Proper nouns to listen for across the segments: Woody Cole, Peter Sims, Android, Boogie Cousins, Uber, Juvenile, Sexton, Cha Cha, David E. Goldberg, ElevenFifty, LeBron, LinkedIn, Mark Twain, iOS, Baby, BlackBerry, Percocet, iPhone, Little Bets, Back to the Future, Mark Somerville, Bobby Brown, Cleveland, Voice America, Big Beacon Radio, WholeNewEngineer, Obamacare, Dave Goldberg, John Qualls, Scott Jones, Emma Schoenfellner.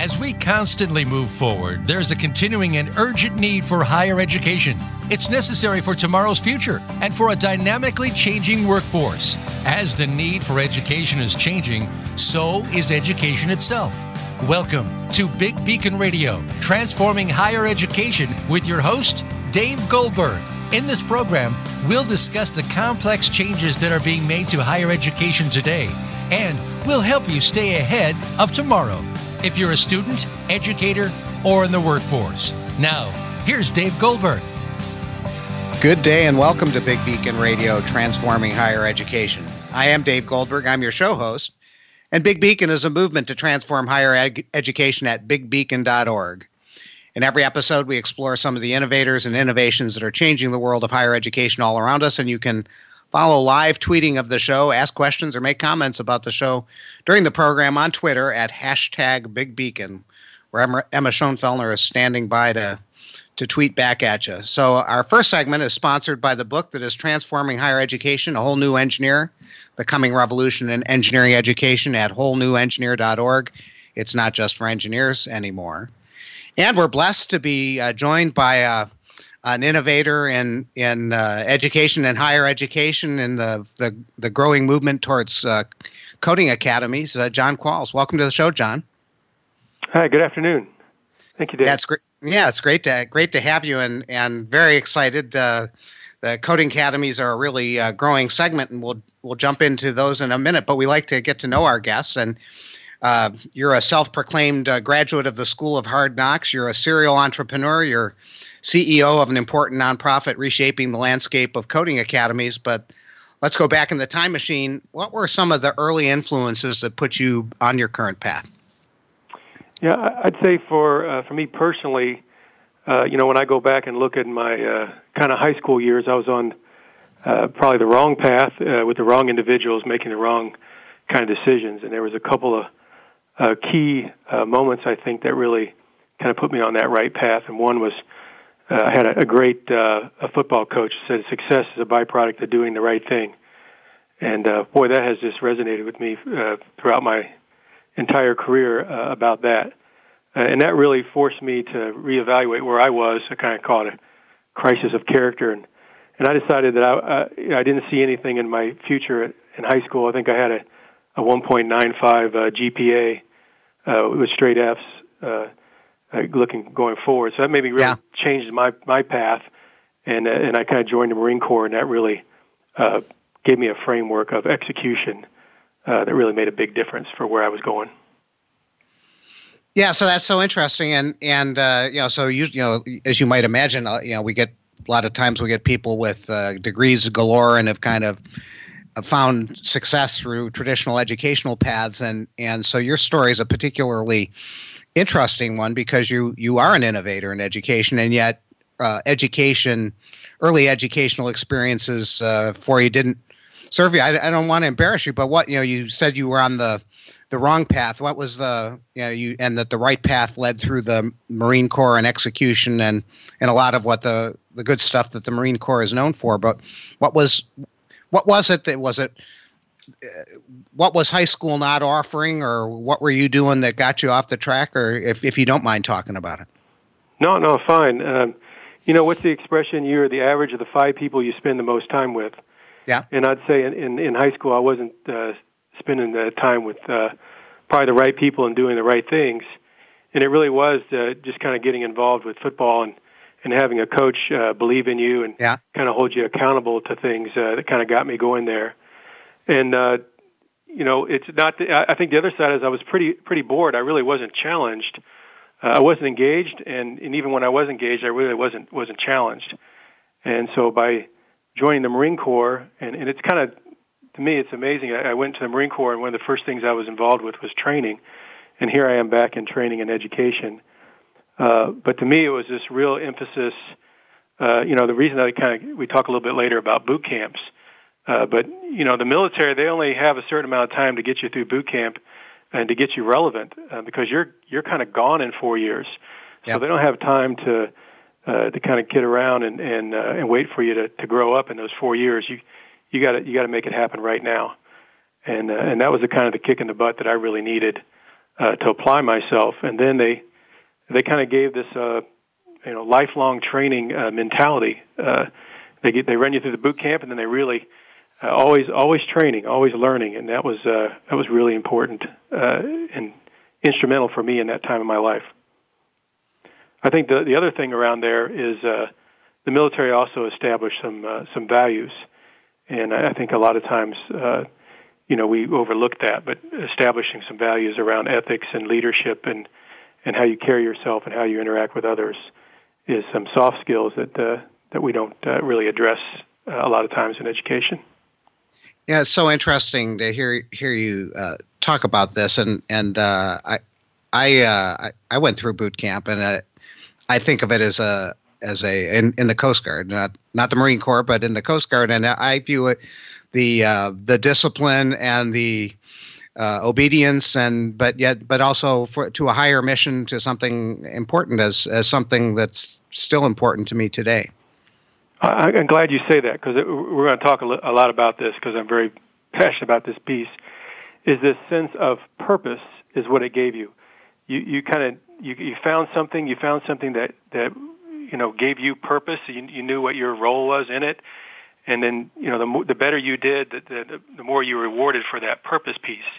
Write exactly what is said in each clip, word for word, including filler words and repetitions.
As we constantly move forward, there's a continuing and urgent need for higher education. It's necessary for tomorrow's future and for a dynamically changing workforce. As the need for education is changing, so is education itself. Welcome to Big Beacon Radio, transforming higher education with your host, Dave Goldberg. In this program, we'll discuss the complex changes that are being made to higher education today, and we'll help you stay ahead of tomorrow, if you're a student, educator, or in the workforce. Now, here's Dave Goldberg. Good day and welcome to Big Beacon Radio, transforming higher education. I am Dave Goldberg. I'm your show host. And Big Beacon is a movement to transform higher ed- education at big beacon dot org. In every episode, we explore some of the innovators and innovations that are changing the world of higher education all around us. And you can follow live tweeting of the show, ask questions, or make comments about the show during the program on Twitter at hashtag Big Beacon, where Emma Schoenfellner is standing by to, to tweet back at you. So our first segment is sponsored by the book that is transforming higher education, A Whole New Engineer, The Coming Revolution in Engineering Education at whole new engineer dot org. It's not just for engineers anymore. And we're blessed to be uh, joined by a uh, an innovator in in uh, education and higher education and the the, the growing movement towards uh, coding academies, uh, John Qualls. Welcome to the show, John. Hi, good afternoon. Thank you, Dave. That's great. Yeah, it's great to great to have you, and and very excited. Uh, the coding academies are a really uh, growing segment, and we'll we'll jump into those in a minute. But we like to get to know our guests, and uh, you're a self-proclaimed uh, graduate of the School of Hard Knocks. You're a serial entrepreneur. You're C E O of an important nonprofit reshaping the landscape of coding academies. But let's go back in the time machine. What were some of the early influences that put you on your current path? Yeah, I'd say for uh, for me personally, uh, you know, when I go back and look at my uh, kind of high school years, I was on uh, probably the wrong path uh, with the wrong individuals making the wrong kind of decisions. And there was a couple of uh, key uh, moments, I think, that really kind of put me on that right path. And one was Uh, I had a, a great uh, a football coach who said success is a byproduct of doing the right thing. And, uh, boy, that has just resonated with me uh, throughout my entire career uh, about that. Uh, and that really forced me to reevaluate where I was. I kind of called it a crisis of character. And, and I decided that I, I, I didn't see anything in my future in high school. I think I had a, a one point nine five uh, G P A uh, with straight Fs. Uh, Uh, looking going forward, so that maybe really yeah. changed my my path, and uh, and I kind of joined the Marine Corps, and that really uh, gave me a framework of execution uh, that really made a big difference for where I was going. Yeah, so that's so interesting, and and uh, you know, so you you know, as you might imagine, uh, you know, we get a lot of times we get people with uh, degrees galore and have kind of found success through traditional educational paths, and and so your story is a particularly interesting one because you you are an innovator in education, and yet uh, education, early educational experiences uh, for you didn't serve you. I, I don't want to embarrass you, but what you know, you said you were on the the wrong path. What was the you know you and that the right path led through the Marine Corps and execution and and a lot of what the the good stuff that the Marine Corps is known for. But what was what was it that was it? What was high school not offering, or what were you doing that got you off the track, or if, if you don't mind talking about it? No, no, fine. Um, you know, what's the expression? You're the average of the five people you spend the most time with. Yeah. And I'd say in, in, in high school I wasn't uh, spending the time with uh, probably the right people and doing the right things. And it really was uh, just kind of getting involved with football and, and having a coach uh, believe in you and yeah. kind of hold you accountable to things uh, that kind of got me going there. And, uh, you know, it's not, the, I think the other side is I was pretty, pretty bored. I really wasn't challenged. Uh, I wasn't engaged. And, and even when I was engaged, I really wasn't, wasn't challenged. And so by, joining the Marine Corps, and, and it's kind of, to me, it's amazing. I, I went to the Marine Corps, and one of the first things I was involved with was training, and here I am back in training and education. Uh, but to me, it was this real emphasis. Uh, you know, the reason that I kind of, we talk a little bit later about boot camps, uh, but, you know, the military, they only have a certain amount of time to get you through boot camp and to get you relevant, uh, because you're you're kind of gone in four years. So yep. They don't have time to uh, to kind of kid around and and, uh, and wait for you to, to grow up in those four years. You you got to you got to make it happen right now, and uh, and that was the kind of the kick in the butt that I really needed uh, to apply myself. And then they they kind of gave this uh, you know lifelong training uh, mentality. Uh, they get, they run you through the boot camp, and then they really uh, always always training, always learning, and that was uh, that was really important uh, and instrumental for me in that time of my life. I think the the other thing around there is uh, the military also established some uh, some values, and I think a lot of times, uh, you know, we overlook that. But establishing some values around ethics and leadership and and how you carry yourself and how you interact with others is some soft skills that uh, that we don't uh, really address uh, a lot of times in education. Yeah, it's so interesting to hear hear you uh, talk about this, and and uh, I I, uh, I went through boot camp, and I, I think of it as a as a in, in the Coast Guard, not not the Marine Corps, but in the Coast Guard, and I view it the uh, the discipline and the uh, obedience, and but yet but also for, to a higher mission, to something important as as something that's still important to me today. I, I'm glad you say that, because we're going to talk a, l- a lot about this, because I'm very passionate about this piece. Is this sense of purpose is what it gave you? You you kind of You, you found something. You found something that, that you know gave you purpose. You, you knew what your role was in it, and then you know the mo- the better you did, the, the, the more you were rewarded for that purpose piece.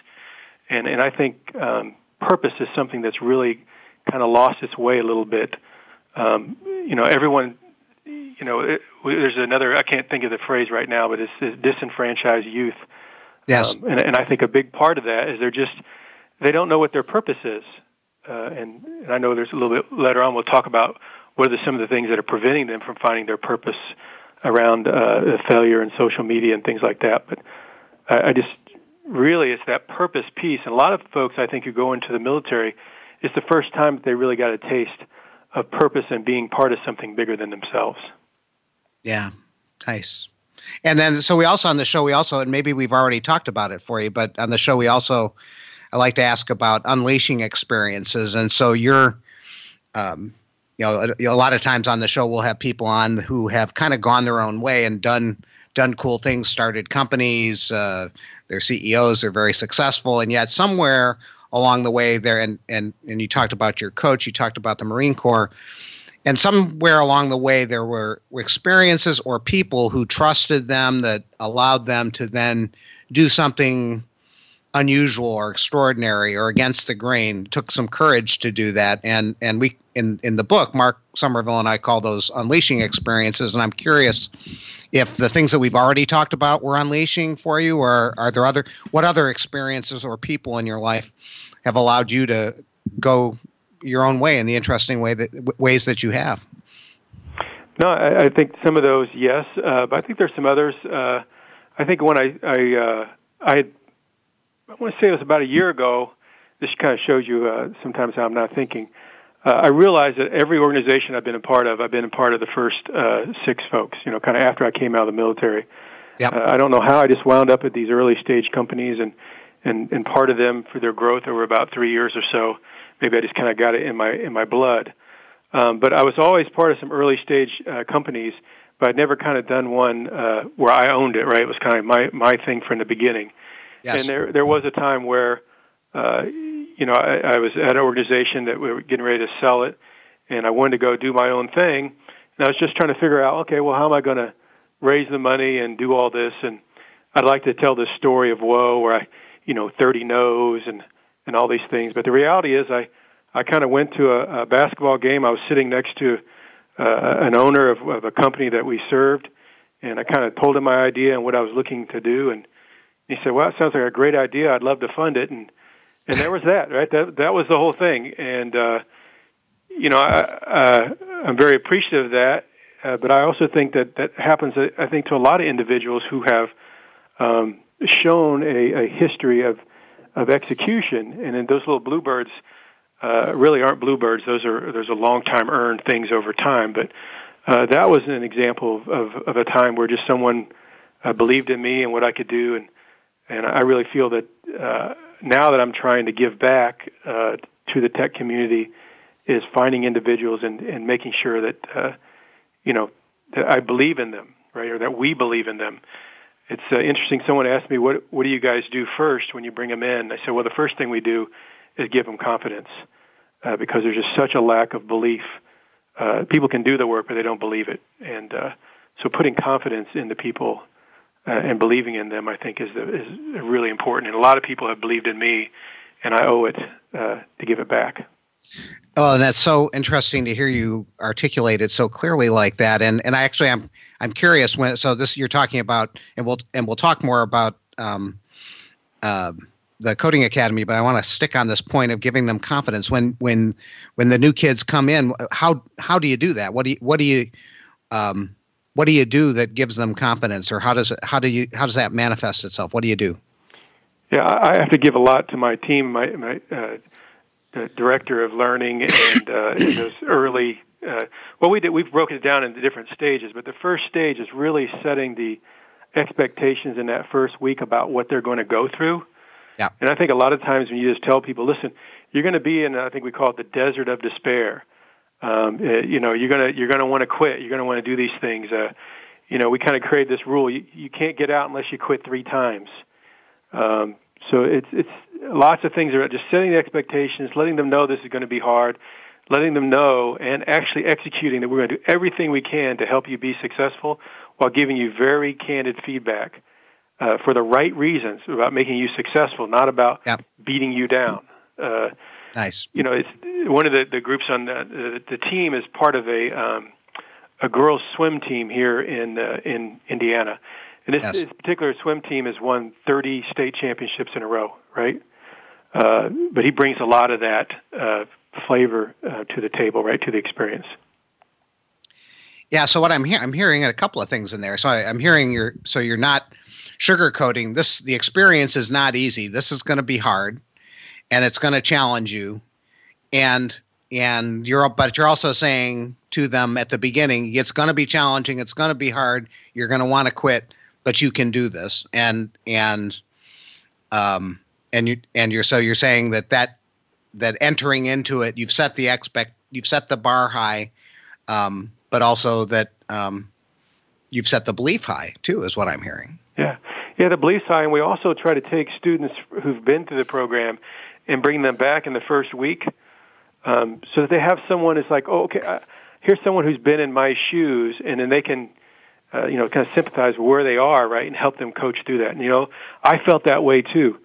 And and I think um, purpose is something that's really kind of lost its way a little bit. Um, you know, everyone. You know, it, there's another. I can't think of the phrase right now, but it's, it's disenfranchised youth. Yes. Um, and, and I think a big part of that is they're just they don't know what their purpose is. Uh, and, and I know there's a little bit later on we'll talk about what are some of the things that are preventing them from finding their purpose around uh, failure and social media and things like that. But I, I just really it's that purpose piece. And a lot of folks, I think, who go into the military, it's the first time that they really got a taste of purpose and being part of something bigger than themselves. Yeah, nice. And then so we also on the show we also and maybe we've already talked about it for you, but on the show we also. I like to ask about unleashing experiences, and so you're, um, you know, a, a lot of times on the show we'll have people on who have kind of gone their own way and done done cool things, started companies, uh, they're C E Os, they're very successful, and yet somewhere along the way there, and and and you talked about your coach, you talked about the Marine Corps, and somewhere along the way there were experiences or people who trusted them that allowed them to then do something unusual or extraordinary or against the grain. It took some courage to do that. And, and we, in, in the book, Mark Somerville and I call those unleashing experiences. And I'm curious if the things that we've already talked about were unleashing for you, or are there other, what other experiences or people in your life have allowed you to go your own way in the interesting way that ways that you have? No, I, I think some of those, yes. Uh, but I think there's some others. Uh, I think when I, I, uh, I had, I want to say it was about a year ago. This kind of shows you uh, sometimes how I'm not thinking. Uh, I realized that every organization I've been a part of, I've been a part of the first uh, six folks, you know, kind of after I came out of the military. Yep. Uh, I don't know how I just wound up at these early stage companies, and, and, and part of them for their growth over about three years or so. Maybe I just kind of got it in my in my blood. Um, but I was always part of some early stage uh, companies, but I'd never kind of done one uh, where I owned it, right? It was kind of my, my thing from the beginning. Yes. And there, there was a time where, uh, you know, I, I was at an organization that we were getting ready to sell it, and I wanted to go do my own thing. And I was just trying to figure out, okay, well, how am I going to raise the money and do all this? And I'd like to tell this story of woe, where I, you know, thirty no's and, and all these things. But the reality is, I, I kind of went to a, a basketball game. I was sitting next to uh, an owner of, of a company that we served, and I kind of told him my idea and what I was looking to do, and he said, "Well, it sounds like a great idea. I'd love to fund it." And and there was that, right? That that was the whole thing. And, uh, you know, I, uh, I'm very appreciative of that. Uh, but I also think that that happens, I think, to a lot of individuals who have um, shown a, a history of of execution. And then those little bluebirds uh, really aren't bluebirds. Those are those are long time earned things over time. But uh, that was an example of, of, of a time where just someone uh, believed in me and what I could do, and and I really feel that uh, now that I'm trying to give back uh, to the tech community is finding individuals and, and making sure that, uh, you know, that I believe in them, right, or that we believe in them. It's uh, interesting. Someone asked me, what what do you guys do first when you bring them in? I said, well, the first thing we do is give them confidence uh, because there's just such a lack of belief. Uh, people can do the work, but they don't believe it. And uh, so putting confidence in the people uh, and believing in them, I think, is, the, is really important. And a lot of people have believed in me, and I owe it uh, to give it back. Oh, and that's so interesting to hear you articulate it so clearly like that. And and I actually I'm I'm curious when so this you're talking about, and we'll and we'll talk more about um, uh, the Coding Academy, but I want to stick on this point of giving them confidence when when when the new kids come in. How how do you do that? What do you, what do you um, what do you do that gives them confidence, or how does it, how do you how does that manifest itself? What do you do? Yeah, I have to give a lot to my team. My my. Uh, The director of learning and uh, those early, uh, well, we did, we've broken it down into different stages, but the first stage is really setting the expectations in that first week about what they're going to go through. Yeah. And I think a lot of times when you just tell people, listen, you're going to be in, I think we call it the desert of despair. Um, it, you know, you're going to, you're going to want to quit. You're going to want to do these things. Uh, you know, we kind of created this rule. You, you can't get out unless you quit three times. Um, So it's it's lots of things are just setting the expectations, letting them know this is going to be hard, letting them know, and actually executing that we're going to do everything we can to help you be successful while giving you very candid feedback uh, for the right reasons about making you successful, not about yep. beating you down. Uh, nice. You know, it's one of the, the groups on the, the the team is part of a um, a girls' swim team here in uh, in Indiana. And this, yes. this particular swim team has won thirty state championships in a row, right? Uh, but he brings a lot of that uh, flavor uh, to the table, right, to the experience. Yeah. So what I'm hearing, I'm hearing a couple of things in there. So I, I'm hearing you're so you're not sugarcoating this. The experience is not easy. This is going to be hard, and it's going to challenge you. And and you're but you're also saying to them at the beginning, it's going to be challenging. It's going to be hard. You're going to want to quit. But you can do this, and and um and you and you're so you're saying that that that entering into it, you've set the expect you've set the bar high, um, but also that um, you've set the belief high too, is what I'm hearing. Yeah, yeah, the belief high, and we also try to take students who've been through the program and bring them back in the first week, um, so that they have someone who's like, oh, okay, uh, here's someone who's been in my shoes, and then they can. Uh, you know, kind of sympathize where they are, right, and help them coach through that. And, you know, I felt that way, too.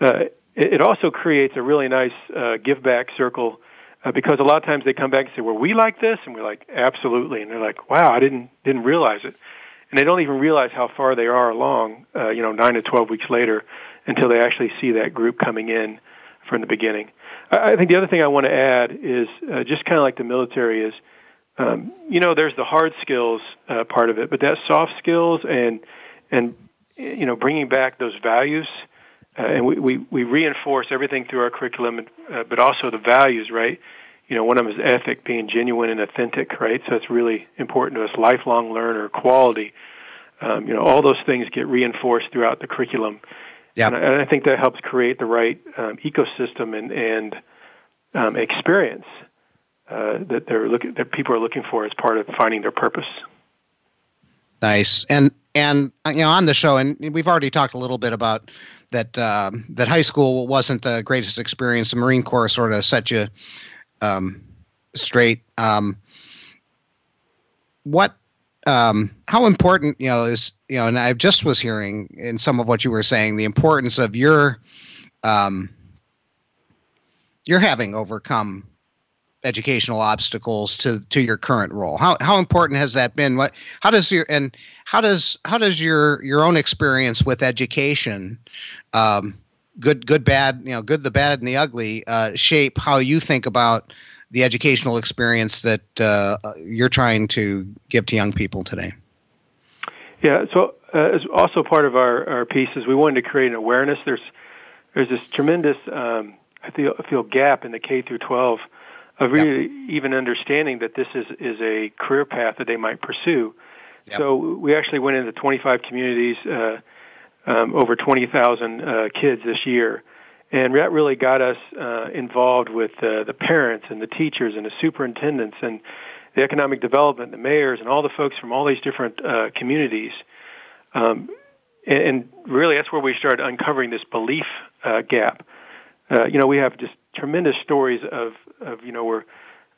Uh, it, it also creates a really nice uh, give-back circle uh, because a lot of times they come back and say, were we like this? And we're like, absolutely. And they're like, wow, I didn't didn't realize it. And they don't even realize how far they are along, uh, you know, nine to twelve weeks later until they actually see that group coming in from the beginning. I, I think the other thing I want to add is uh, just kind of like the military is, Um, you know, there's the hard skills uh, part of it, but that soft skills and and you know bringing back those values, uh, and we, we, we reinforce everything through our curriculum, and, uh, but also the values, right? You know, one of them is ethic, being genuine and authentic, right? So it's really important to us. Lifelong learner, quality, um, you know, all those things get reinforced throughout the curriculum, yeah. And I, and I think that helps create the right um, ecosystem and and um, experience. Uh, that they're looking, that people are looking for as part of finding their purpose. Nice, and and you know, on the show, and we've already talked a little bit about that. Um, that high school wasn't the greatest experience. The Marine Corps sort of set you um, straight. Um, what? Um, how important? You know, is you know, and I just was hearing in some of what you were saying the importance of your um, you're having overcome educational obstacles to, to your current role. How how important has that been? What how does your and how does how does your your own experience with education, um, good good bad you know good the bad and the ugly, uh, shape how you think about the educational experience that uh, you're trying to give to young people today? Yeah, so uh, as also part of our, our piece is we wanted to create an awareness. There's there's this tremendous, um, I feel, I feel gap in the K through twelve of really yep. even understanding that this is, is a career path that they might pursue. Yep. So we actually went into twenty-five communities, uh, um, over twenty thousand uh, kids this year. And that really got us uh, involved with uh, the parents and the teachers and the superintendents and the economic development, the mayors, and all the folks from all these different uh, communities. Um, and, and really, that's where we started uncovering this belief uh, gap. Uh, you know, we have just tremendous stories of, of you know, where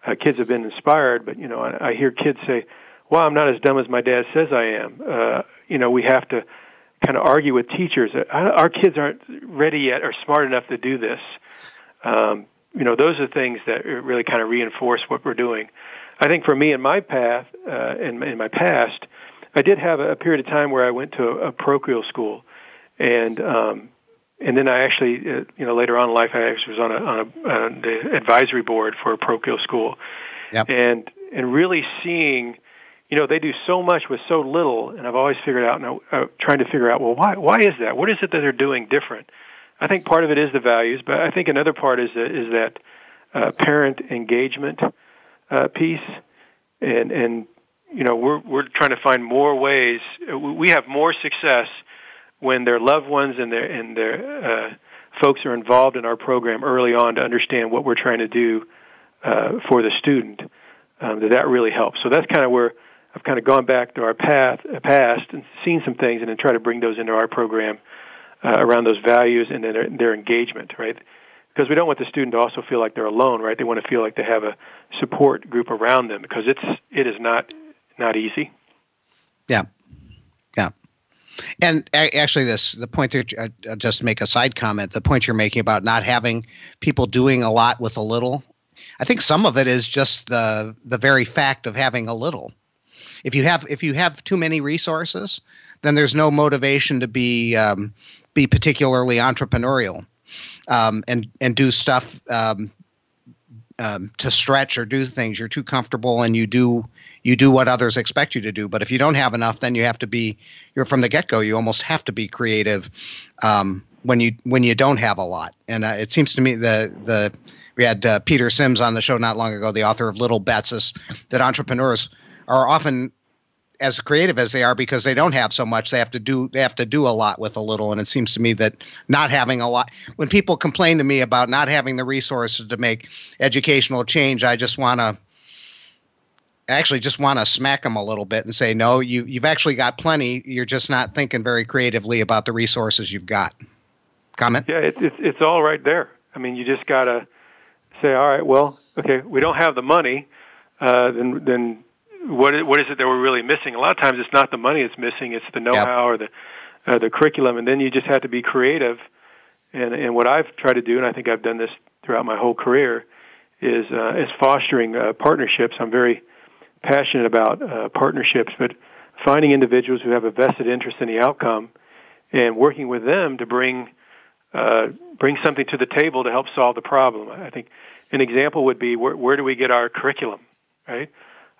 uh, kids have been inspired, but, you know, I, I hear kids say, well, I'm not as dumb as my dad says I am. Uh, you know, we have to kind of argue with teachers. Our kids aren't ready yet or smart enough to do this. Um, you know, those are things that really kind of reinforce what we're doing. I think for me in my path, uh, in, in my past, I did have a period of time where I went to a, a parochial school, and um, and then I actually, uh, you know, later on in life, I actually was on, a, on, a, on the advisory board for a parochial school, yep. and and really seeing. You know, they do so much with so little, and I've always figured out, and I'm trying to figure out, well, why why is that? What is it that they're doing different? I think part of it is the values, but I think another part is that, is that uh, parent engagement uh, piece, and and you know, we're we're trying to find more ways. We have more success when their loved ones and their and their uh, folks are involved in our program early on to understand what we're trying to do uh, for the student. Um, that that really helps. So that's kind of where I've kind of gone back to our path, past and seen some things, and then try to bring those into our program uh, around those values and then their, their engagement, right? Because we don't want the student to also feel like they're alone, right? They want to feel like they have a support group around them, because it's it is not not easy. Yeah, yeah. And actually, this the point that you, I'll just make a side comment. The point you're making about not having people doing a lot with a little, I think some of it is just the the very fact of having a little. If you have if you have too many resources, then there's no motivation to be um, be particularly entrepreneurial um, and and do stuff um, um, to stretch or do things. You're too comfortable, and you do you do what others expect you to do. But if you don't have enough, then you have to be you're from the get-go. You almost have to be creative um, when you when you don't have a lot. And uh, it seems to me the the we had uh, Peter Sims on the show not long ago, the author of Little Bets, is that entrepreneurs are often as creative as they are because they don't have so much. They have to do they have to do a lot with a little, and it seems to me that not having a lot. When people complain to me about not having the resources to make educational change, I just want to actually just want to smack them a little bit and say, no, you you've actually got plenty. You're just not thinking very creatively about the resources you've got. Comment? Yeah, it's it's, it's all right there. I mean, you just gotta say, all right, well, okay, we don't have the money, uh, then then. What is, what is it that we're really missing? A lot of times it's not the money that's missing, it's the know-how yep. or the uh, the curriculum, and then you just have to be creative. And, and what I've tried to do, and I think I've done this throughout my whole career, is, uh, is fostering uh, partnerships. I'm very passionate about uh, partnerships, but finding individuals who have a vested interest in the outcome and working with them to bring uh, bring something to the table to help solve the problem. I think an example would be where, where do we get our curriculum, right?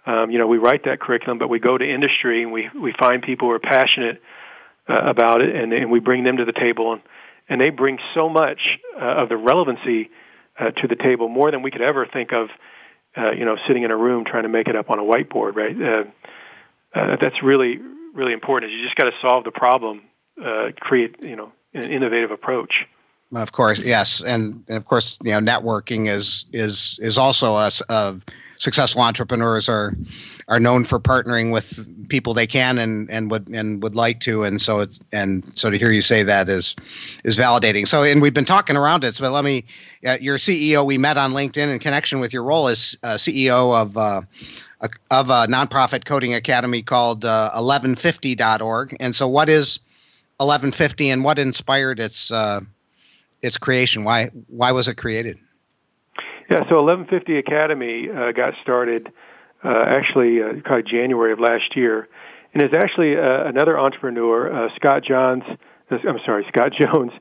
Um, you know, we write that curriculum, but we go to industry and we, we find people who are passionate uh, about it, and, and we bring them to the table, and, and they bring so much uh, of the relevancy uh, to the table, more than we could ever think of, uh, you know, sitting in a room trying to make it up on a whiteboard, right? Uh, uh, that's really, really important. Is you just got to solve the problem, uh, create, you know, an innovative approach. Of course, yes, and, and of course, you know, networking is is is also a uh, successful entrepreneurs are are known for partnering with people they can and, and would and would like to, and so it, and so to hear you say that is is validating. So, and we've been talking around it. So let me, uh, your C E O we met on LinkedIn in connection with your role as uh, C E O of. Uh, of a nonprofit coding academy called uh, eleven fifty dot org. And so what is eleven fifty and what inspired its uh, its creation? Why why was it created? Yeah, so eleven fifty Academy uh, got started uh, actually uh, probably January of last year, and it's actually uh, another entrepreneur, uh, Scott Jones. I'm sorry, Scott Jones,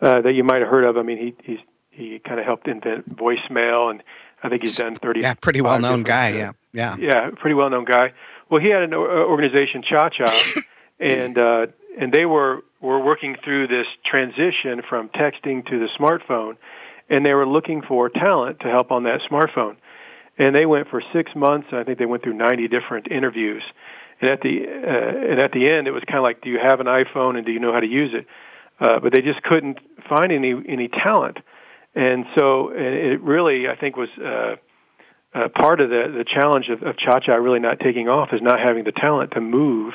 uh, that you might have heard of. I mean, he he's, he kind of helped invent voicemail and I think he's done thirty. Yeah, pretty well-known guy. Yeah, yeah, yeah, pretty well-known guy. Well, he had an organization, Cha Cha, and uh, and they were were working through this transition from texting to the smartphone, and they were looking for talent to help on that smartphone. And they went for six months. And I think they went through ninety different interviews. And at the uh, and at the end, it was kind of like, do you have an iPhone and do you know how to use it? Uh, but they just couldn't find any any talent. And so it really, I think, was uh, uh, part of the, the challenge of, of Cha Cha really not taking off is not having the talent to move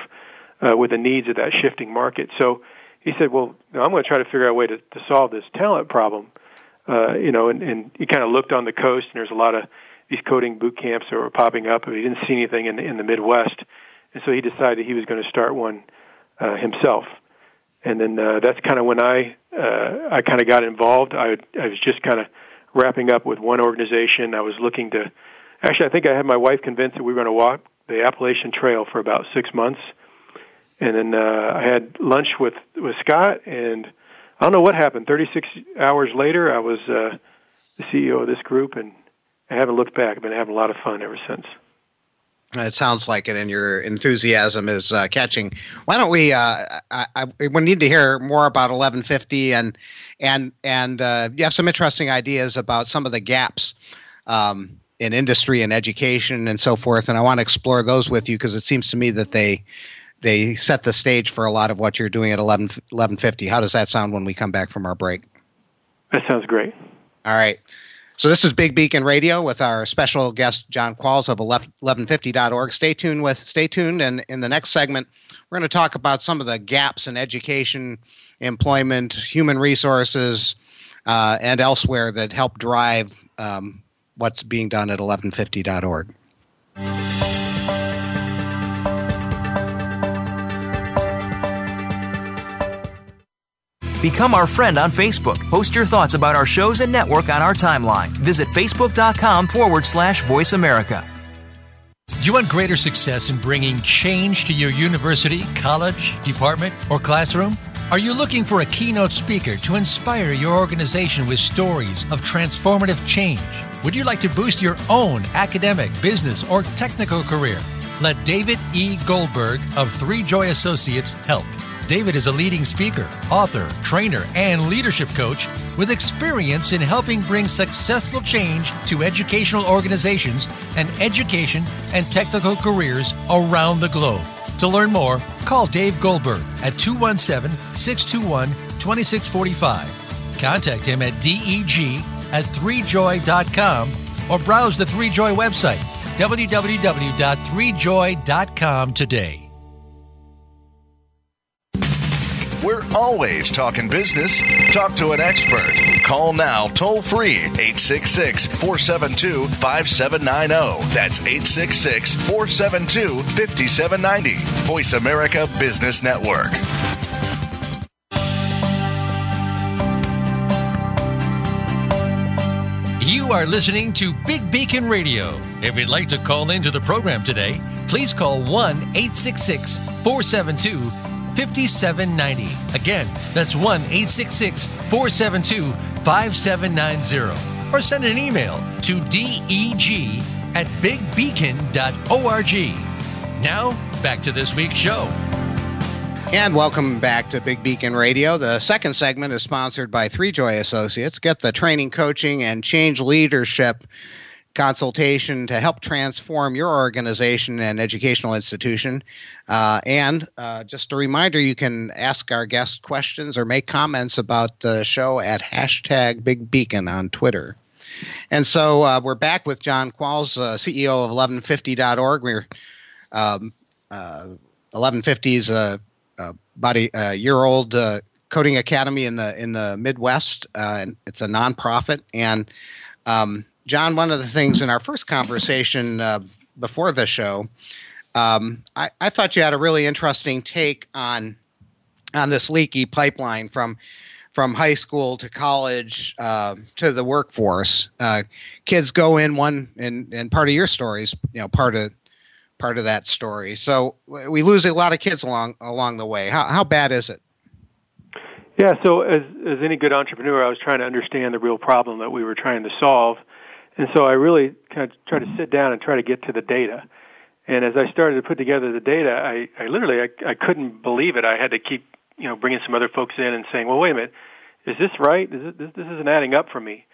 uh, with the needs of that shifting market. So he said, well, I'm going to try to figure out a way to, to solve this talent problem. Uh, you know, and, and he kind of looked on the coast, and there's a lot of these coding boot camps that were popping up, but he didn't see anything in the, in the Midwest. And so he decided he was going to start one uh, himself. And then uh, that's kind of when I uh, I kind of got involved. I, I was just kind of wrapping up with one organization. I was looking to – actually, I think I had my wife convinced that we were going to walk the Appalachian Trail for about six months. And then uh, I had lunch with, with Scott, and I don't know what happened. thirty-six hours later, I was uh, the C E O of this group, and I haven't looked back. I've been having a lot of fun ever since. It sounds like it, and your enthusiasm is uh, catching. Why don't we? Uh, I, I, we need to hear more about eleven fifty, and and and uh, you have some interesting ideas about some of the gaps um, in industry and education and so forth. And I want to explore those with you because it seems to me that they they set the stage for a lot of what you're doing at eleven fifty. How does that sound when we come back from our break? That sounds great. All right. So this is Big Beacon Radio with our special guest, John Qualls of eleven fifty dot org. Stay tuned with, stay tuned, and in the next segment, we're going to talk about some of the gaps in education, employment, human resources, uh, and elsewhere that help drive um, what's being done at eleven fifty dot org. Become our friend on Facebook. Post your thoughts about our shows and network on our timeline. Visit facebook.com forward slash Voice America. Do you want greater success in bringing change to your university, college, department, or classroom? Are you looking for a keynote speaker to inspire your organization with stories of transformative change? Would you like to boost your own academic, business, or technical career? Let David E. Goldberg of Three Joy Associates help. David is a leading speaker, author, trainer, and leadership coach with experience in helping bring successful change to educational organizations and education and technical careers around the globe. To learn more, call Dave Goldberg at two one seven, six two one, two six four five. Contact him at deg at three joy dot com or browse the three joy website, w w w dot three joy dot com today. We're always talking business. Talk to an expert. Call now toll free eight six six, four seven two, five seven nine zero. That's eight six six, four seven two, five seven nine zero. Voice America Business Network. You are listening to Big Beacon Radio. If you'd like to call into the program today, please call one eight six six, four seven two, five seven nine zero. Again, that's one eight six six, four seven two, five seven nine zero. Or send an email to deg at big beacon dot org. Now, back to this week's show. And welcome back to Big Beacon Radio. The second segment is sponsored by Three Joy Associates. Get the training, coaching, and change leadership consultation to help transform your organization and educational institution. Uh, and uh, just a reminder, you can ask our guests questions or make comments about the show at hashtag Big Beacon on Twitter. And so uh, we're back with John Qualls, uh, C E O of eleven fifty dot org. We're um, uh, eleven fifty's uh, uh, about a, a year old uh, coding academy in the in the Midwest, uh, and it's a nonprofit. And um, John, one of the things in our first conversation uh, before the show, um, I, I thought you had a really interesting take on on this leaky pipeline from from high school to college uh, to the workforce. Uh, kids go in one, and, and part of your story's, you know, part of part of that story. So we lose a lot of kids along along the way. How how bad is it? Yeah. So as as any good entrepreneur, I was trying to understand the real problem that we were trying to solve. And so I really kind of tried to sit down and try to get to the data. And as I started to put together the data, I, I literally, I, I couldn't believe it. I had to keep, you know, bringing some other folks in and saying, well, wait a minute, is this right? Is it, this, this isn't adding up for me.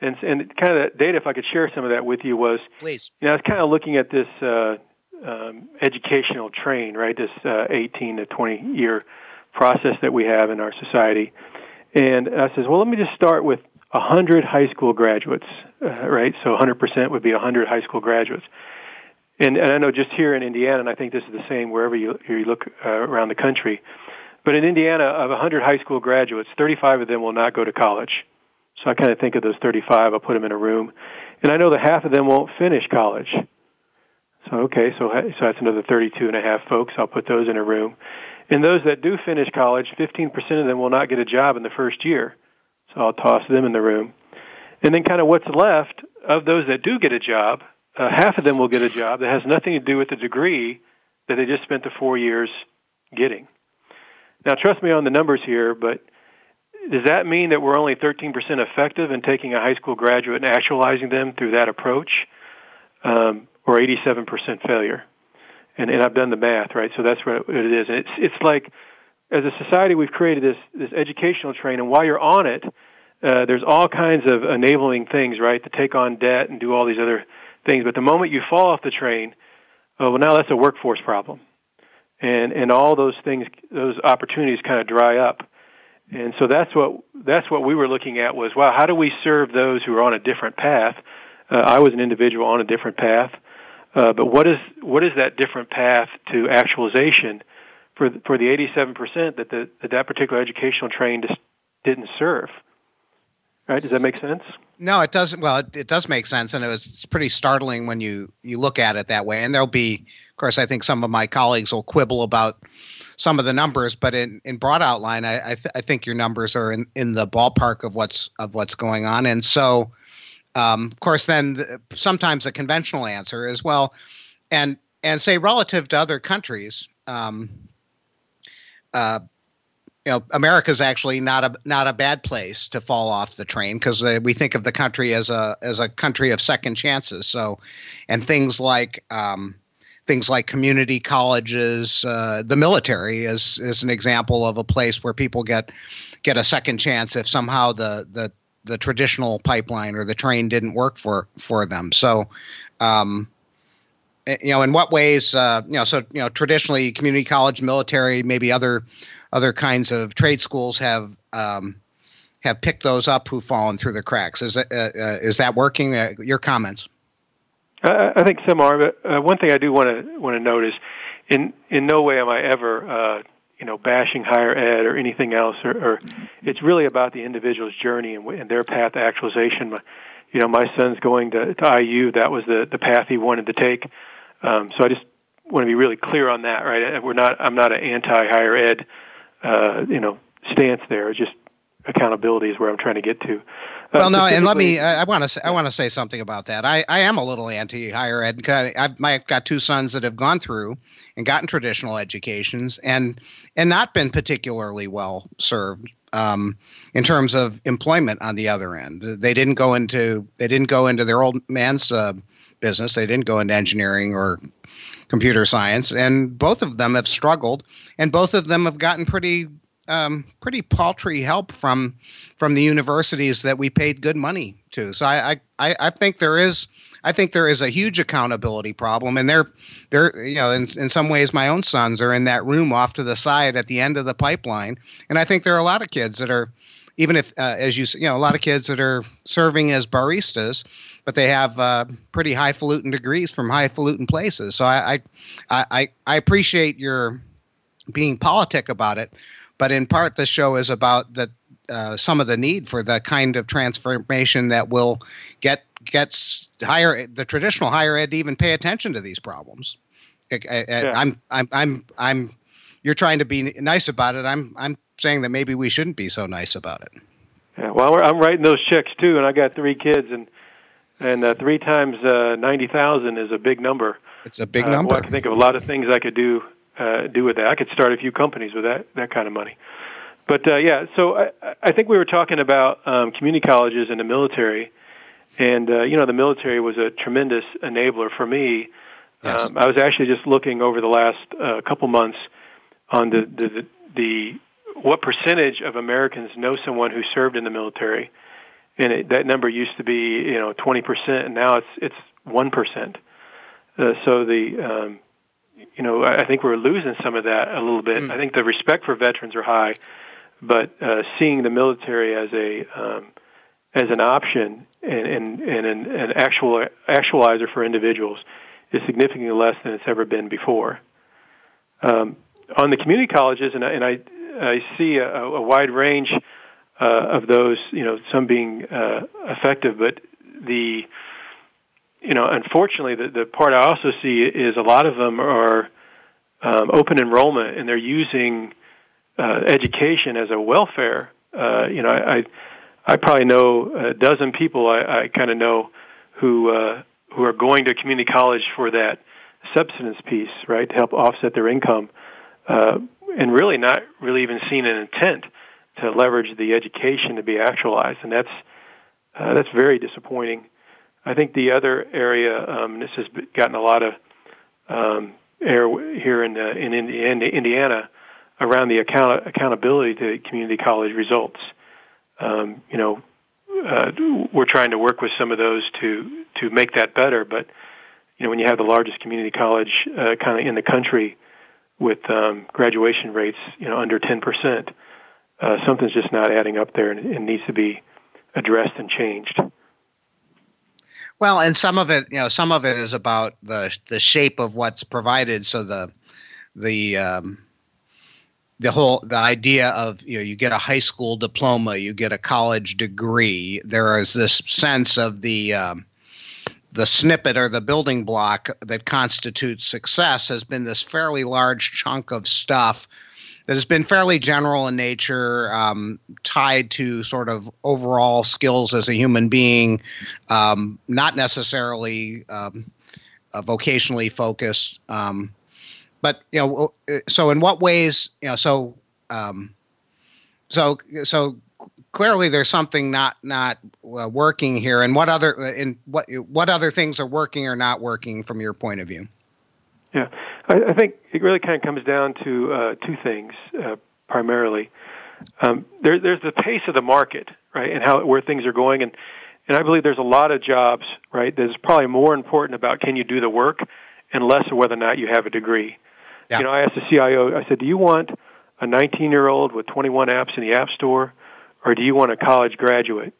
And, and kind of the data, if I could share some of that with you, was, please. You know, I was kind of looking at this uh, um, educational train, right, this uh, eighteen to twenty-year process that we have in our society. And I says, well, let me just start with one hundred high school graduates, uh, right? So one hundred percent would be one hundred high school graduates. And, and I know just here in Indiana, and I think this is the same wherever you, you look uh, around the country, but in Indiana, of one hundred high school graduates, thirty-five of them will not go to college. So I kind of think of those thirty-five, I'll put them in a room. And I know that half of them won't finish college. So, okay, so, so that's another thirty-two and a half folks. I'll put those in a room. And those that do finish college, fifteen percent of them will not get a job in the first year. So I'll toss them in the room. And then kind of what's left, of those that do get a job, uh, half of them will get a job that has nothing to do with the degree that they just spent the four years getting. Now, trust me on the numbers here, but does that mean that we're only thirteen percent effective in taking a high school graduate and actualizing them through that approach, um, or eighty-seven percent failure? And, and I've done the math, right? So that's what it is. And it's, it's like, as a society, we've created this, this educational train, and while you're on it, uh, there's all kinds of enabling things, right, to take on debt and do all these other things. But the moment you fall off the train, oh, well, now that's a workforce problem. And, and all those things, those opportunities kind of dry up. And so that's what, that's what we were looking at was, wow, how do we serve those who are on a different path? Uh, I was an individual on a different path. Uh, but what is, what is that different path to actualization for, for the eighty-seven percent that the, that, that particular educational train just didn't serve? Right? Does that make sense? No, it doesn't. Well, it, it does make sense. And it was, it's pretty startling when you, you look at it that way. And there'll be, of course, I think some of my colleagues will quibble about some of the numbers, but in, in broad outline, I I, th- I think your numbers are in, in the ballpark of what's of what's going on. And so, um, of course, then the, sometimes the conventional answer is, well, and and say relative to other countries, um, uh, you know, America's actually not a not a bad place to fall off the train, because we think of the country as a as a country of second chances. So, and things like um, Things like community colleges, uh, the military is is an example of a place where people get get a second chance if somehow the the, the traditional pipeline or the train didn't work for, for them. So, um, you know, in what ways? Uh, you know, so you know, traditionally, community college, military, maybe other other kinds of trade schools have um, have picked those up who've fallen through the cracks. Is that, uh, uh, is that working? Uh, your comments. I think some are, but uh, one thing I do want to want to note is, in in no way am I ever, uh, you know, bashing higher ed or anything else, or, or it's really about the individual's journey and, and their path to actualization. My, you know, my son's going to, to I U; that was the, the path he wanted to take. Um, so I just want to be really clear on that, right? We're not, I'm not an anti-higher ed, uh, you know, stance there. It's just accountability is where I'm trying to get to. Uh, well, no, and let me. I want to. Say, I want to say something about that. I, I am a little anti higher ed. I've, I've got two sons that have gone through and gotten traditional educations and and not been particularly well served um, in terms of employment. On the other end, they didn't go into they didn't go into their old man's uh, business. They didn't go into engineering or computer science, and both of them have struggled, and both of them have gotten pretty. Um, pretty paltry help from from the universities that we paid good money to. So I, I, I think there is I think there is a huge accountability problem, and they're they're you know in in some ways my own sons are in that room off to the side at the end of the pipeline, and I think there are a lot of kids that are even if uh, as you you know a lot of kids that are serving as baristas, but they have uh, pretty highfalutin degrees from highfalutin places. So I I I, I appreciate your being politic about it. But in part, the show is about the, uh, some of the need for the kind of transformation that will get gets higher the traditional higher ed to even pay attention to these problems. I, I, yeah. I'm I'm I'm I'm you're trying to be nice about it. I'm I'm saying that maybe we shouldn't be so nice about it. Yeah, well, we're, I'm writing those checks too, and I got three kids, and and uh, three times uh, ninety thousand is a big number. It's a big uh, number. Well, I can think of a lot of things I could do. Uh, do with that. I could start a few companies with that that kind of money. But uh, yeah, so I, I think we were talking about um, community colleges and the military, And, uh, you know, the military was a tremendous enabler for me. Yes. Um, I was actually just looking over the last uh, couple months on the, the, the, the what percentage of Americans know someone who served in the military. And it, that number used to be, you know, twenty percent, and now it's it's one percent. Uh, so the, um, you know, I think we're losing some of that a little bit. Mm. I think the respect for veterans are high, but uh, seeing the military as a um, as an option and and, and an, an actual actualizer for individuals is significantly less than it's ever been before. Um, on the community colleges, and I, and I I see a, a wide range. Uh, of those, you know, some being uh, effective, but the, you know, unfortunately, the, the part I also see is a lot of them are um, open enrollment, and they're using uh, education as a welfare. Uh, you know, I, I I probably know a dozen people I, I kind of know who uh, who are going to community college for that subsistence piece, right, to help offset their income, uh, and really not really even seen an intent to leverage the education to be actualized, and that's uh, that's very disappointing. I think the other area, um, this has gotten a lot of um, air here in, uh, in in Indiana around the account- accountability to community college results. Um, you know, uh, we're trying to work with some of those to to make that better, but you know, when you have the largest community college uh, kind of in the country with um, graduation rates, you know, under ten percent. Uh, something's just not adding up there, and it needs to be addressed and changed. Well, and some of it, you know, some of it is about the the shape of what's provided. So the the um, the whole the idea of, you know, you get a high school diploma, you get a college degree. There is this sense of the um, the snippet or the building block that constitutes success has been this fairly large chunk of stuff that has been fairly general in nature, um, tied to sort of overall skills as a human being, um, not necessarily um, uh, vocationally focused. Um, but, you know, so in what ways, you know, so um, so so clearly there's something not not uh, working here. And what other in what what other things are working or not working from your point of view? Yeah, I, I think it really kind of comes down to uh, two things uh, primarily. Um, there, there's the pace of the market, right, and how where things are going, and and I believe there's a lot of jobs, right, that's probably more important about can you do the work, and less of whether or not you have a degree. Yeah. You know, I asked the C I O, I said, do you want a nineteen-year-old with twenty-one apps in the App Store, or do you want a college graduate?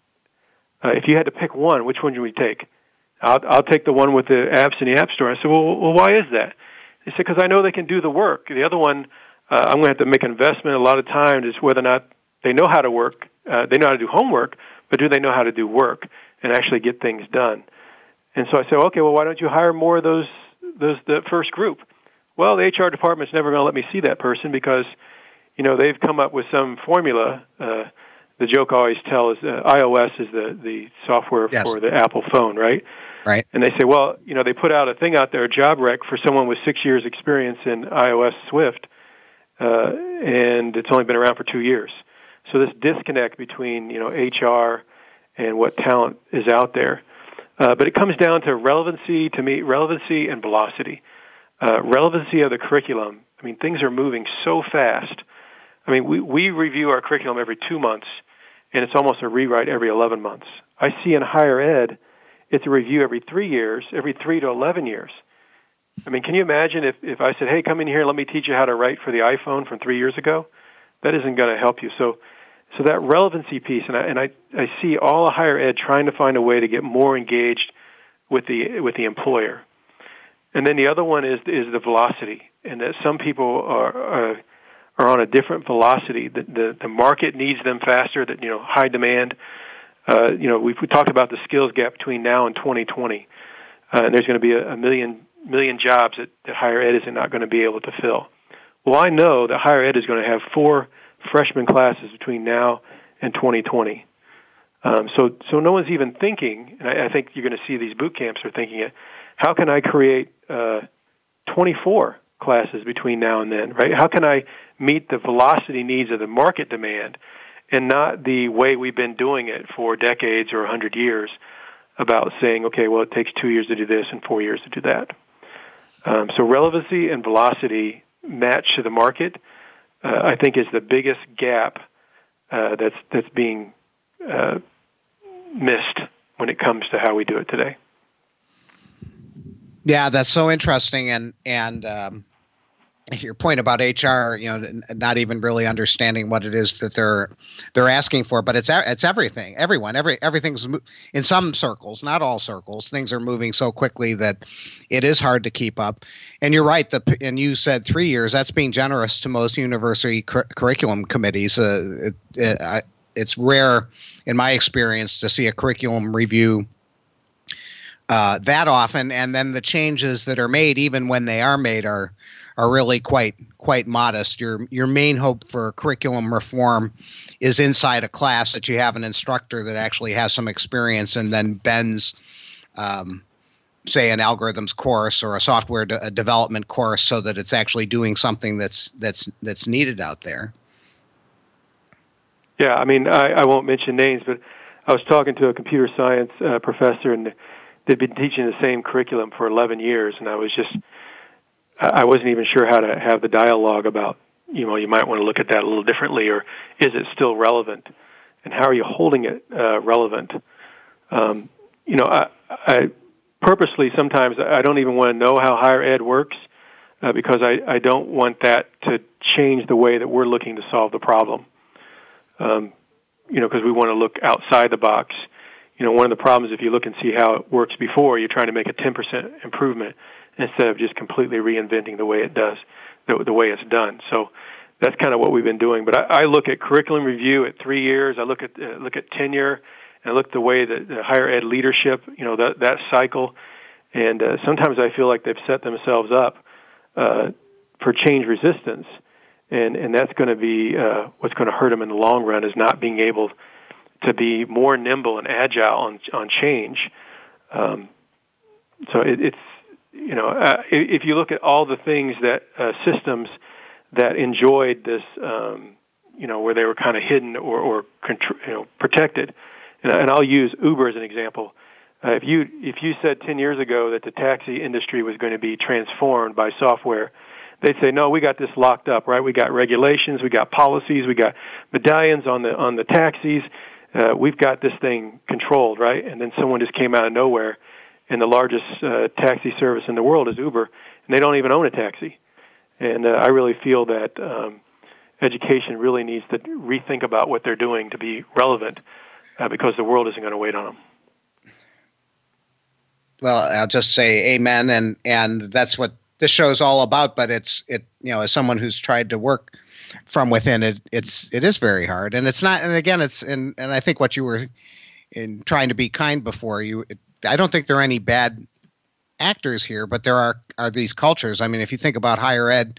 Uh, if you had to pick one, which one would you take? I'll, I'll take the one with the apps in the App Store. I said, well, well why is that? He said, because I know they can do the work. The other one, uh, I'm going to have to make an investment a lot of time is whether or not they know how to work. Uh, they know how to do homework, but do they know how to do work and actually get things done? And so I said, okay, well, why don't you hire more of those, those the first group? Well, the H R department's never going to let me see that person because, you know, they've come up with some formula. Uh, the joke I always tell is uh, iOS is the, the software yes. for the Apple phone, right? Right. And they say, well, you know, they put out a thing out there, a job rec for someone with six years experience in iOS Swift, uh, and it's only been around for two years. So this disconnect between, you know, H R and what talent is out there. Uh, but it comes down to relevancy, to me, relevancy and velocity. Uh, relevancy of the curriculum. I mean, things are moving so fast. I mean, we, we review our curriculum every two months, and it's almost a rewrite every eleven months. I see in higher ed, it's a review every three years, every three to eleven years. I mean, can you imagine if, if I said, hey, come in here, let me teach you how to write for the iPhone from three years ago? That isn't going to help you. So so that relevancy piece, and I, and I, I see all higher ed trying to find a way to get more engaged with the with the employer. And then the other one is is the velocity, and that some people are are, are on a different velocity. The, the, the market needs them faster, that, you know, high demand. Uh, you know, we've we talked about the skills gap between now and twenty twenty, uh, and there's going to be a, a million million jobs that, that higher ed is not going to be able to fill. Well, I know that higher ed is going to have four freshman classes between now and twenty twenty. Um, so, so no one's even thinking, and I, I think you're going to see these boot camps are thinking it. How can I create uh, twenty-four classes between now and then? Right? How can I meet the velocity needs of the market demand? And not the way we've been doing it for decades or a hundred years, about saying, okay, well, it takes two years to do this and four years to do that. Um, so relevancy and velocity match to the market, uh, I think, is the biggest gap uh, that's that's being uh, missed when it comes to how we do it today. Yeah, that's so interesting, and and um, your point about H R, you know, not even really understanding what it is that they're they're asking for, but it's it's everything, everyone, every everything's in some circles, not all circles. Things are moving so quickly that it is hard to keep up. And you're right. The and you said three years. That's being generous to most university cur- curriculum committees. Uh, it, it, I, it's rare, in my experience, to see a curriculum review uh, that often. And then the changes that are made, even when they are made, are are really quite quite modest. Your your main hope for curriculum reform is inside a class that you have an instructor that actually has some experience and then bends, um, say, an algorithms course or a software de- a development course so that it's actually doing something that's that's that's needed out there. Yeah, I mean, I, I won't mention names, but I was talking to a computer science uh, professor, and they'd been teaching the same curriculum for eleven years, and I was just, I wasn't even sure how to have the dialogue about, you know, you might want to look at that a little differently, or is it still relevant, and how are you holding it uh, relevant? Um, you know, I, I purposely sometimes I don't even want to know how higher ed works uh, because I, I don't want that to change the way that we're looking to solve the problem. Um, you know, because we want to look outside the box. You know, one of the problems, if you look and see how it works before, you're trying to make a ten percent improvement instead of just completely reinventing the way it does, the, the way it's done. So that's kind of what we've been doing. But I, I look at curriculum review at three years. I look at uh, look at tenure, and I look at the way that the higher ed leadership, you know, that that cycle. And uh, sometimes I feel like they've set themselves up uh, for change resistance. And, and that's going to be uh, what's going to hurt them in the long run, is not being able to be more nimble and agile on on change. Um, so it, it's, you know, uh, if you look at all the things that uh, systems that enjoyed this, um, you know, where they were kind of hidden or, or you know, protected, and, and I'll use Uber as an example. Uh, if you if you said ten years ago that the taxi industry was going to be transformed by software, they'd say, no, we got this locked up, right? We got regulations, we got policies, we got medallions on the on the taxis. Uh, we've got this thing controlled, right? And then someone just came out of nowhere, and the largest uh, taxi service in the world is Uber, and they don't even own a taxi. And uh, I really feel that um, education really needs to rethink about what they're doing to be relevant, uh, because the world isn't going to wait on them. Well, I'll just say amen, and, and that's what this show's all about, but it's, it, you know, as someone who's tried to work from within it, it's, it is very hard, and it's not, and again, it's, and, and I think what you were in trying to be kind before you, it, I don't think there are any bad actors here, but there are, are these cultures. I mean, if you think about higher ed,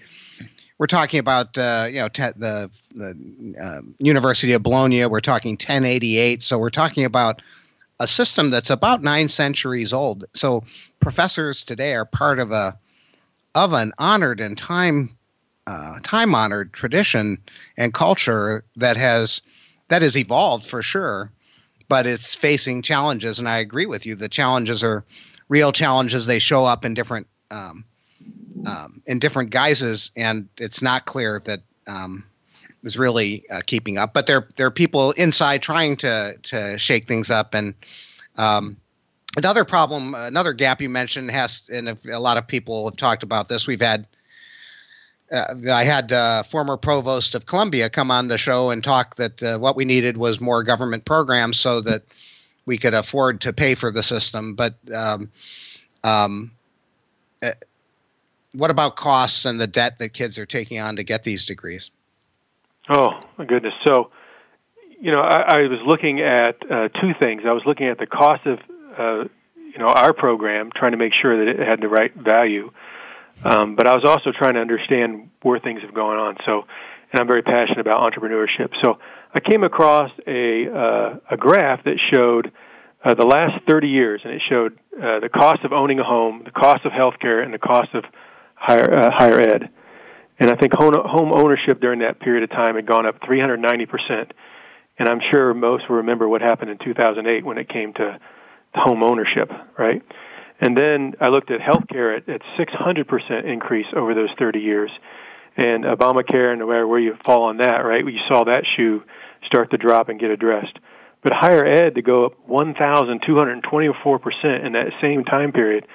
we're talking about, uh, you know, te- the, the uh, University of Bologna, we're talking ten eighty-eight. So we're talking about a system that's about nine centuries old. So professors today are part of a, of an honored and time, uh, time-honored tradition and culture that has, that has evolved for sure, but it's facing challenges. And I agree with you. The challenges are real challenges. They show up in different, um, um, in different guises, and it's not clear that um, is really uh, keeping up. But there, there are people inside trying to to shake things up. And um, another problem, another gap you mentioned has, and a lot of people have talked about this. We've had, Uh, I had uh, former provost of Columbia come on the show and talk that uh, what we needed was more government programs so that we could afford to pay for the system. But um, um, uh, what about costs and the debt that kids are taking on to get these degrees? Oh, my goodness. So, you know, I, I was looking at uh, two things. I was looking at the cost of, uh, you know, our program, trying to make sure that it had the right value. Um, but I was also trying to understand where things have gone on. So, and I'm very passionate about entrepreneurship. So I came across a, uh, a graph that showed uh, the last thirty years, and it showed uh, the cost of owning a home, the cost of healthcare, and the cost of higher, uh, higher ed. And I think home, home ownership during that period of time had gone up three hundred ninety percent. And I'm sure most will remember what happened in two thousand eight when it came to home ownership, right? And then I looked at healthcare at, at six hundred percent increase over those thirty years. And Obamacare, and no matter where you fall on that, right, you saw that shoe start to drop and get addressed. But higher ed to go up one thousand two hundred twenty-four percent in that same time period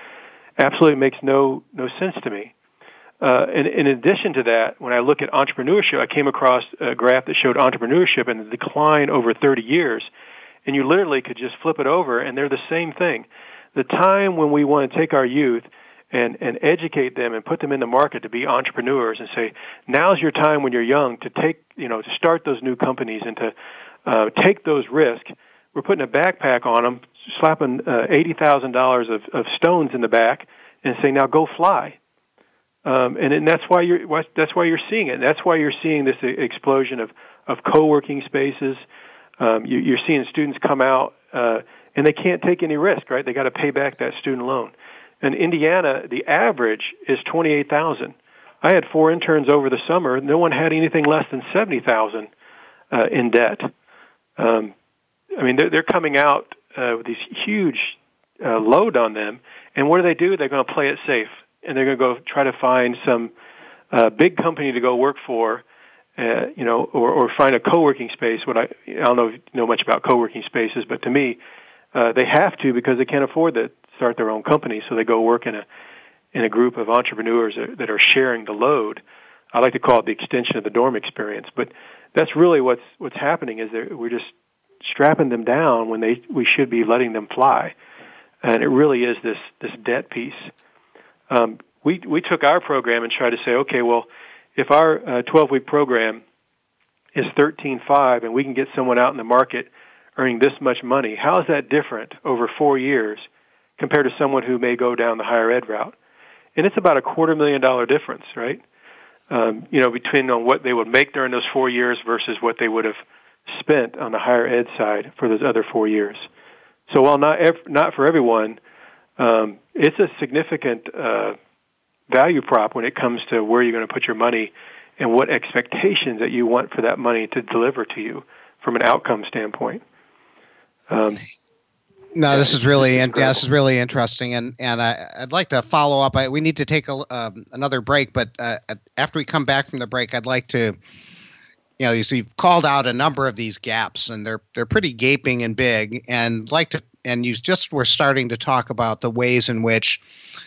absolutely makes no, no sense to me. Uh, and in addition to that, when I look at entrepreneurship, I came across a graph that showed entrepreneurship and the decline over thirty years. And you literally could just flip it over, and they're the same thing. The time when we want to take our youth and, and educate them and put them in the market to be entrepreneurs and say, now's your time when you're young to take, you know, to start those new companies and to uh, take those risks. We're putting a backpack on them, slapping uh, eighty thousand dollars of, of stones in the back and saying, now go fly. Um, and, and that's why you're, why, that's why you're seeing it. And that's why you're seeing this explosion of, of co-working spaces. Um, you, you're seeing students come out, uh, and they can't take any risk, right? They got to pay back that student loan. In Indiana, the average is twenty-eight thousand. I had four interns over the summer. No one had anything less than seventy thousand uh, in debt. Um, I mean, they're, they're coming out uh, with these huge uh, load on them. And what do they do? They're going to play it safe, and they're going to go try to find some uh, big company to go work for. Uh, you know, or, or find a co-working space. What I, I don't know if you know much about co-working spaces, but to me, uh, they have to because they can't afford to start their own company, so they go work in a in a group of entrepreneurs that, that are sharing the load. I like to call it the extension of the dorm experience, but that's really what's what's happening is that we're just strapping them down when they we should be letting them fly, and it really is this this debt piece. Um, we we took our program and tried to say, okay, well, if our uh, twelve-week program is thirteen five and we can get someone out in the market earning this much money, how is that different over four years compared to someone who may go down the higher ed route? And it's about a quarter million dollar difference, right? Um, you know, between on what they would make during those four years versus what they would have spent on the higher ed side for those other four years. So while not ev- not for everyone, um, it's a significant uh value prop when it comes to where you're going to put your money and what expectations that you want for that money to deliver to you from an outcome standpoint. Um, no, this is really, and yeah, this is really interesting. And, and I, I'd like to follow up. I, we need to take a, um, another break, but uh, after we come back from the break, I'd like to, you know, you see, you've called out a number of these gaps and they're, they're pretty gaping and big, and like to, and you just were starting to talk about the ways in which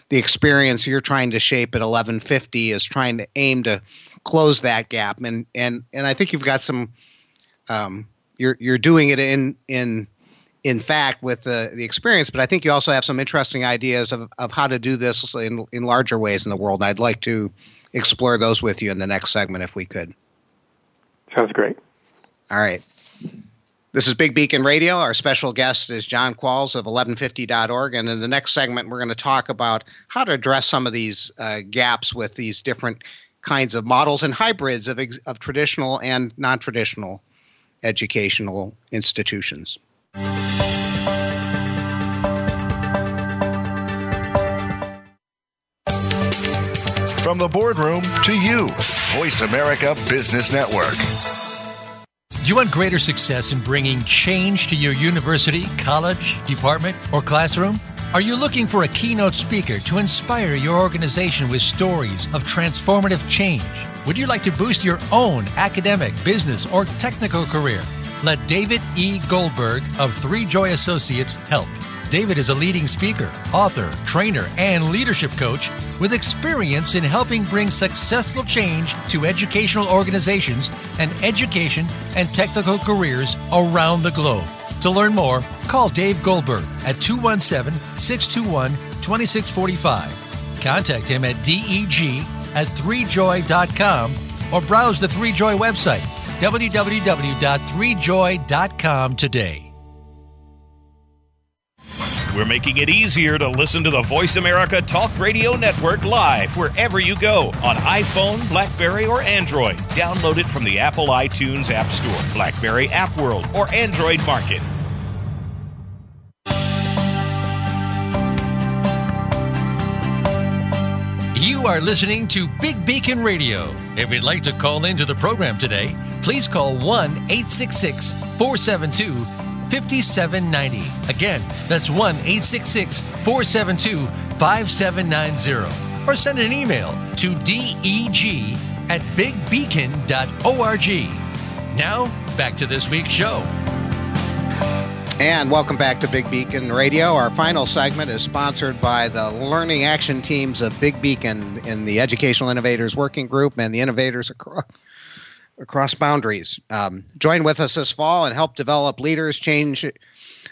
the experience you're trying to shape at eleven fifty is trying to aim to close that gap. And and and I think you've got some um, you're you're doing it in in in fact with the, the experience, but I think you also have some interesting ideas of, of how to do this in in larger ways in the world. I'd like to explore those with you in the next segment if we could. Sounds great. All right. This is Big Beacon Radio. Our special guest is John Qualls of eleven fifty dot org. And in the next segment, we're going to talk about how to address some of these uh, gaps with these different kinds of models and hybrids of, ex- of traditional and non-traditional educational institutions. From the boardroom to you, Voice America Business Network. Do you want greater success in bringing change to your university, college, department, or classroom? Are you looking for a keynote speaker to inspire your organization with stories of transformative change? Would you like to boost your own academic, business, or technical career? Let David E. Goldberg of Three Joy Associates help. David is a leading speaker, author, trainer, and leadership coach with experience in helping bring successful change to educational organizations and education and technical careers around the globe. To learn more, call Dave Goldberg at two one seven, six two one, two six four five. Contact him at deg at three joy dot com or browse the three joy website, w w w dot three joy dot com today. We're making it easier to listen to the Voice America Talk Radio Network live wherever you go on iPhone, BlackBerry, or Android. Download it from the Apple iTunes App Store, BlackBerry App World, or Android Market. You are listening to Big Beacon Radio. If you'd like to call into the program today, please call one eight six six, four seven two fifty-seven ninety. Again, that's one eight six six, four seven two, five seven nine zero. Or send an email to deg at big beacon dot org. Now, back to this week's show. And welcome back to Big Beacon Radio. Our final segment is sponsored by the Learning Action Teams of Big Beacon in the Educational Innovators Working Group and the Innovators Across, across Boundaries. Um, join with us this fall and help develop leaders, change,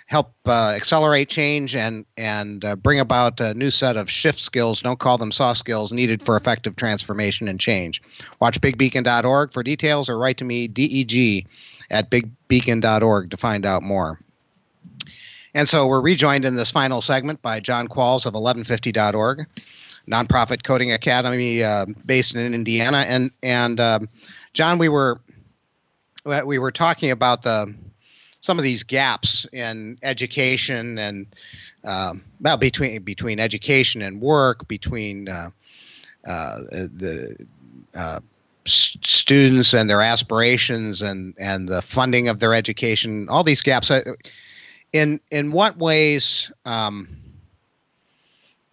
help uh, accelerate change, and, and uh, bring about a new set of shift skills, don't call them soft skills, needed for effective transformation and change. Watch big beacon dot org for details or write to me, deg at big beacon dot org, to find out more. And so we're rejoined in this final segment by John Qualls of eleven fifty dot org, nonprofit coding academy uh, based in Indiana. And and um, John, we were we were talking about the some of these gaps in education and um, well between between education and work, between uh, uh, the uh, s- students and their aspirations and and the funding of their education. All these gaps. I, In in what ways um,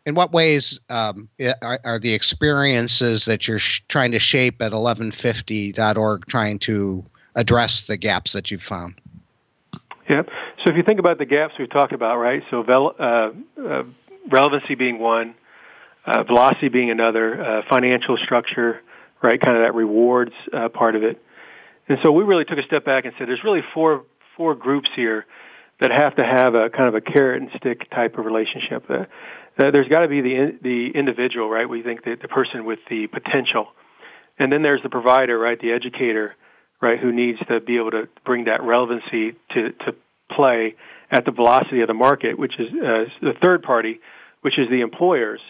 in what ways um, are, are the experiences that you're sh- trying to shape at eleven fifty dot org trying to address the gaps that you've found? Yeah. So if you think about the gaps we've talked about, right? So vel- uh, uh, relevancy being one, uh, velocity being another, uh, financial structure, right? Kind of that rewards uh, part of it. And so we really took a step back and said, there's really four four groups here that have to have a kind of a carrot and stick type of relationship. Uh, there's got to be the in, the individual, right? We think that the person with the potential, and then there's the provider, right? The educator, right? Who needs to be able to bring that relevancy to to play at the velocity of the market, which is uh, the third party, which is the employers,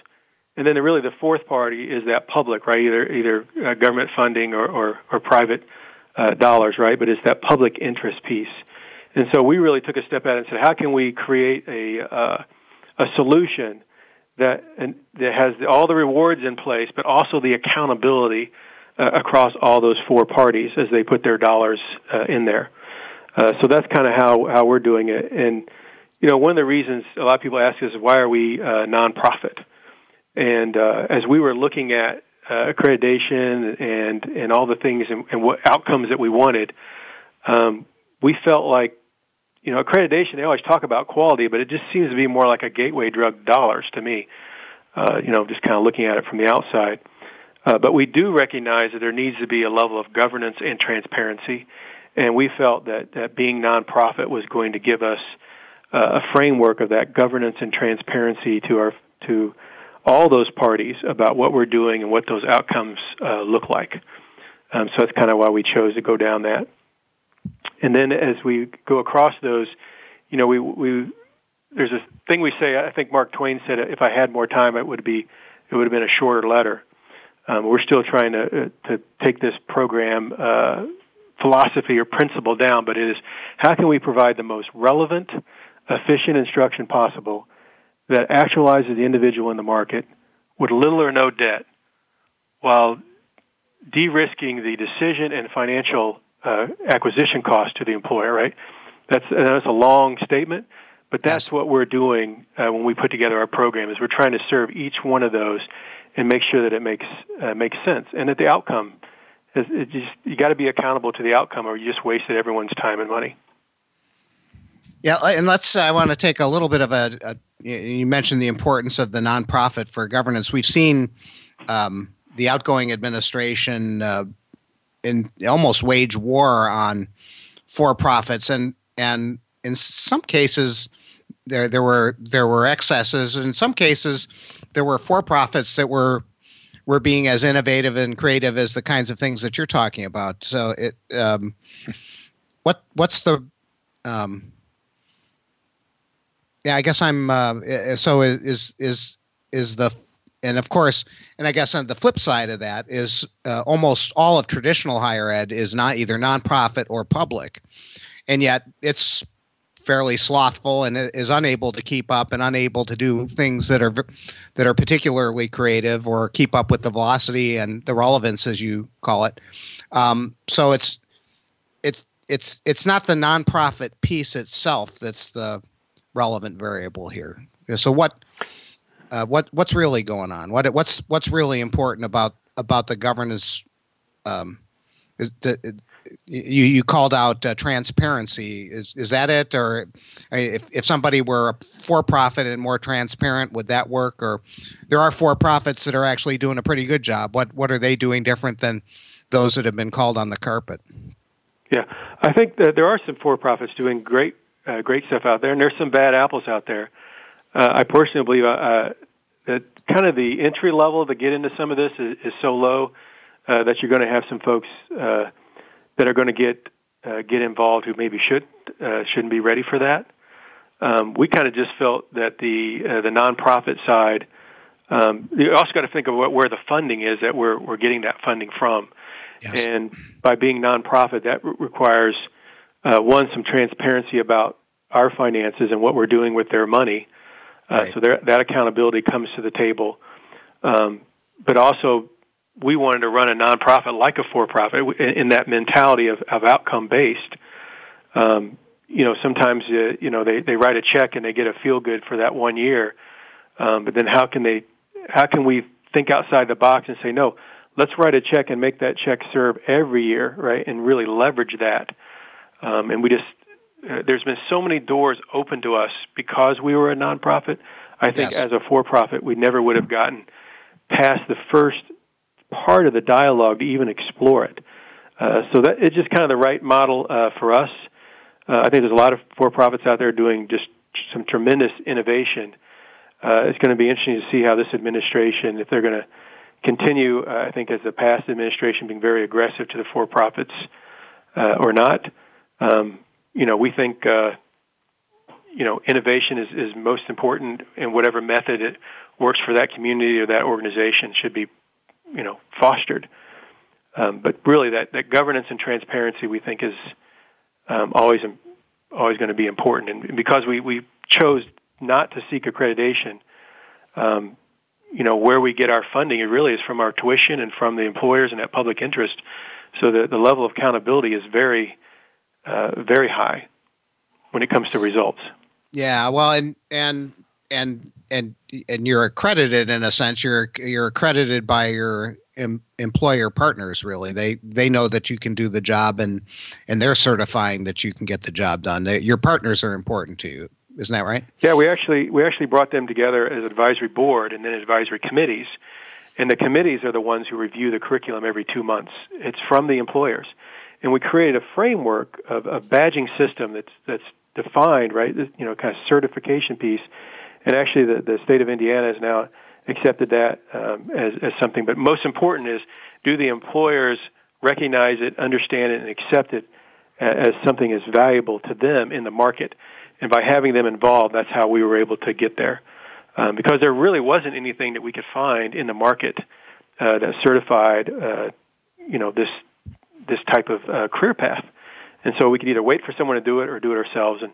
and then the, really the fourth party is that public, right? Either either uh, government funding or or, or private uh, dollars, right? But it's that public interest piece. And so we really took a step out and said, how can we create a uh, a solution that and that has all the rewards in place, but also the accountability uh, across all those four parties as they put their dollars uh, in there? Uh, so that's kind of how, how we're doing it. And, you know, one of the reasons a lot of people ask is, why are we uh, nonprofit? And uh, as we were looking at uh, accreditation and, and all the things and, and what outcomes that we wanted, um, we felt like, you know, accreditation, they always talk about quality, but it just seems to be more like a gateway drug dollars to me, uh, you know, just kind of looking at it from the outside. Uh, but we do recognize that there needs to be a level of governance and transparency, and we felt that, that being nonprofit was going to give us uh, a framework of that governance and transparency to our to all those parties about what we're doing and what those outcomes uh, look like. Um, so that's kind of why we chose to go down that. And then as we go across those, you know, we, we there's a thing we say, I think Mark Twain said, if I had more time, it would be, it would have been a shorter letter. Um, we're still trying to, to take this program uh, philosophy or principle down, but it is, how can we provide the most relevant, efficient instruction possible that actualizes the individual in the market with little or no debt while de-risking the decision and financial Uh, acquisition cost to the employer, right? That's that's a long statement, but that's yes. What we're doing uh, when we put together our program is we're trying to serve each one of those and make sure that it makes uh, makes sense and that the outcome is it just, you got to be accountable to the outcome, or you just wasted everyone's time and money. Yeah, and let's. I want to take a little bit of a. a you mentioned the importance of the nonprofit for governance. We've seen um, the outgoing administration. Uh, in almost wage war on for-profits. And, and in some cases there, there were, there were excesses. In some cases there were for-profits that were, were being as innovative and creative as the kinds of things that you're talking about. So it, um, what, what's the, um, yeah, I guess I'm, uh, so is, is, is the, and of course, and I guess on the flip side of that is uh, almost all of traditional higher ed is not either nonprofit or public, and yet it's fairly slothful and is unable to keep up and unable to do things that are that are particularly creative or keep up with the velocity and the relevance, as you call it. Um, so it's it's it's it's not the nonprofit piece itself that's the relevant variable here. So what uh, what what's really going on? What what's what's really important about about the governance? Um, is the, you you called out uh, transparency. Is is that it? Or I mean, if if somebody were a for-profit and more transparent, would that work? Or there are for-profits that are actually doing a pretty good job. What what are they doing different than those that have been called on the carpet? Yeah, I think that there are some for-profits doing great uh, great stuff out there, and there's some bad apples out there. Uh, I personally believe uh, uh, that kind of the entry level to get into some of this is, is so low uh, that you're going to have some folks uh, that are going to get uh, get involved who maybe should uh, shouldn't be ready for that. Um, we kind of just felt that the uh, the nonprofit side. Um, you also got to think of what, where the funding is that we're we're getting that funding from. Yes. And by being nonprofit, that re- requires, uh, one, some transparency about our finances and what we're doing with their money. Uh, right. So there, that accountability comes to the table. Um, but also, we wanted to run a nonprofit like a for-profit in, in that mentality of, of outcome-based. Um, you know, sometimes, uh, you know, they, they write a check and they get a feel-good for that one year. Um, but then how can they, how can we think outside the box and say, no, let's write a check and make that check serve every year, right, and really leverage that. Um, and we just uh, – there's been so many doors open to us because we were a nonprofit. I think yes. as a for-profit, we never would have gotten past the first part of the dialogue to even explore it. Uh, so that it's just kind of the right model uh, for us. Uh, I think there's a lot of for-profits out there doing just some tremendous innovation. Uh, it's going to be interesting to see how this administration, if they're going to – continue, uh, I think, as the past administration being very aggressive to the for-profits uh, or not. Um, you know, we think, uh, you know, innovation is, is most important, and whatever method it works for that community or that organization should be, you know, fostered. Um, but really, that, that governance and transparency, we think, is um, always always going to be important. And because we, we chose not to seek accreditation, um you know, where we get our funding, it really is from our tuition and from the employers and that public interest. So the, the level of accountability is very, uh, very high when it comes to results. Yeah. Well, and, and, and, and, and you're accredited in a sense, you're, you're accredited by your em- employer partners, really. They, they know that you can do the job and, and they're certifying that you can get the job done. They, your partners are important to you. Isn't that right? Yeah, we actually we actually brought them together as advisory board and then advisory committees. And the committees are the ones who review the curriculum every two months. It's from the employers. And we created a framework of a badging system that's that's defined, right, you know, kind of certification piece. And actually the, the state of Indiana has now accepted that um, as, as something. But most important is, do the employers recognize it, understand it, and accept it as something as valuable to them in the market? And by having them involved, that's how we were able to get there, um, because there really wasn't anything that we could find in the market uh, that certified, uh, you know, this this type of uh, career path. And so we could either wait for someone to do it or do it ourselves, and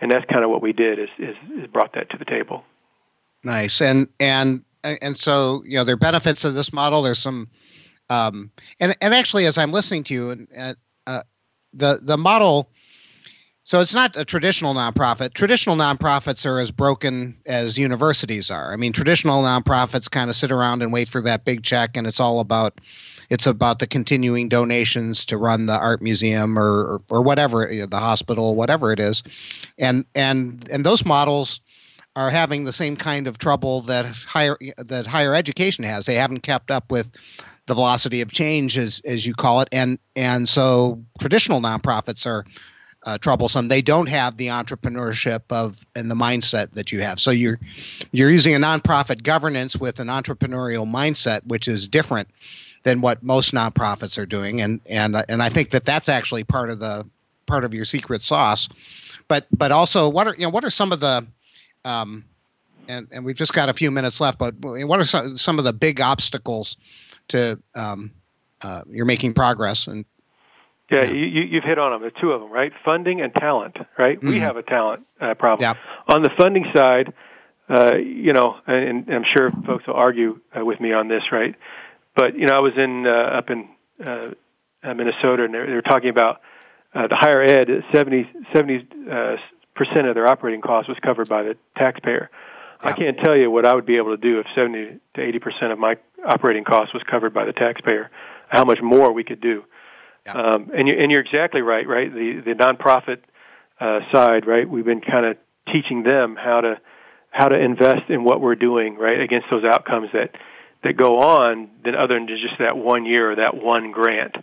and that's kind of what we did is, is is brought that to the table. Nice, and and and so you know, there are benefits of this model. There's some, um, and and actually, as I'm listening to you, and uh, the the model. So it's not a traditional nonprofit. Traditional nonprofits are as broken as universities are. I mean, traditional nonprofits kind of sit around and wait for that big check, and it's all about it's about the continuing donations to run the art museum or or, or whatever, you know, the hospital, whatever it is. And and and those models are having the same kind of trouble that higher that higher education has. They haven't kept up with the velocity of change, as as you call it, and and so traditional nonprofits are Uh, troublesome. They don't have the entrepreneurship of and the mindset that you have. So you're you're using a nonprofit governance with an entrepreneurial mindset, which is different than what most nonprofits are doing. And and and I think that that's actually part of the part of your secret sauce. But but also, what are you know what are some of the um, and and we've just got a few minutes left. But what are some, some of the big obstacles to um, uh, you're making progress and. Yeah, you, you've hit on them. There are two of them, right? Funding and talent, right? Mm-hmm. We have a talent uh, problem. Yeah. On the funding side, uh, you know, and, and I'm sure folks will argue uh, with me on this, right? But, you know, I was in uh, up in uh, Minnesota, and they were talking about uh, the higher ed, seventy, seventy uh, percent of their operating costs was covered by the taxpayer. Yeah. I can't tell you what I would be able to do if seventy to eighty percent of my operating costs was covered by the taxpayer, how much more we could do. Yeah. Um, and, you, and you're exactly right, right? The, the nonprofit uh, side, right? We've been kind of teaching them how to how to invest in what we're doing, right, against those outcomes that, that go on than other than just that one year or that one grant.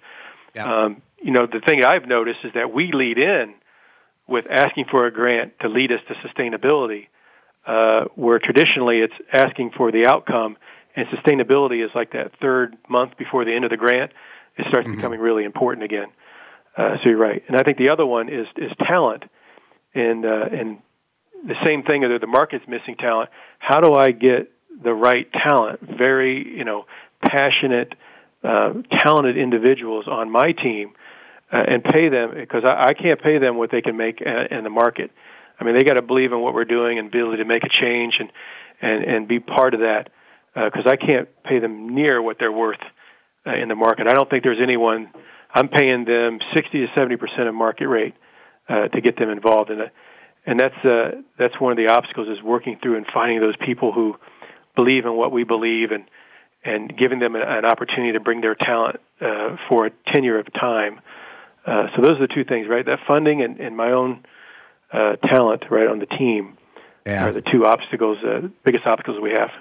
Yeah. Um, you know, the thing I've noticed is that we lead in with asking for a grant to lead us to sustainability, uh, where traditionally it's asking for the outcome, and sustainability is like that third month before the end of the grant. It starts mm-hmm. becoming really important again. Uh, so you're right. And I think the other one is is talent. And uh, and the same thing, either the market's missing talent. How do I get the right talent, very, you know, passionate, uh, talented individuals on my team uh, and pay them? Because I, I can't pay them what they can make a, in the market. I mean, they got to believe in what we're doing and be able to make a change and, and, and be part of that, because uh, I can't pay them near what they're worth uh, in the market. I don't think there's anyone. I'm paying them sixty to seventy percent of market rate uh, to get them involved in it. And that's uh, that's one of the obstacles, is working through and finding those people who believe in what we believe and and giving them an, an opportunity to bring their talent uh, for a tenure of time. Uh, so those are the two things, right? That funding and, and my own uh, talent, right, on the team yeah. are the two obstacles, uh, biggest obstacles we have.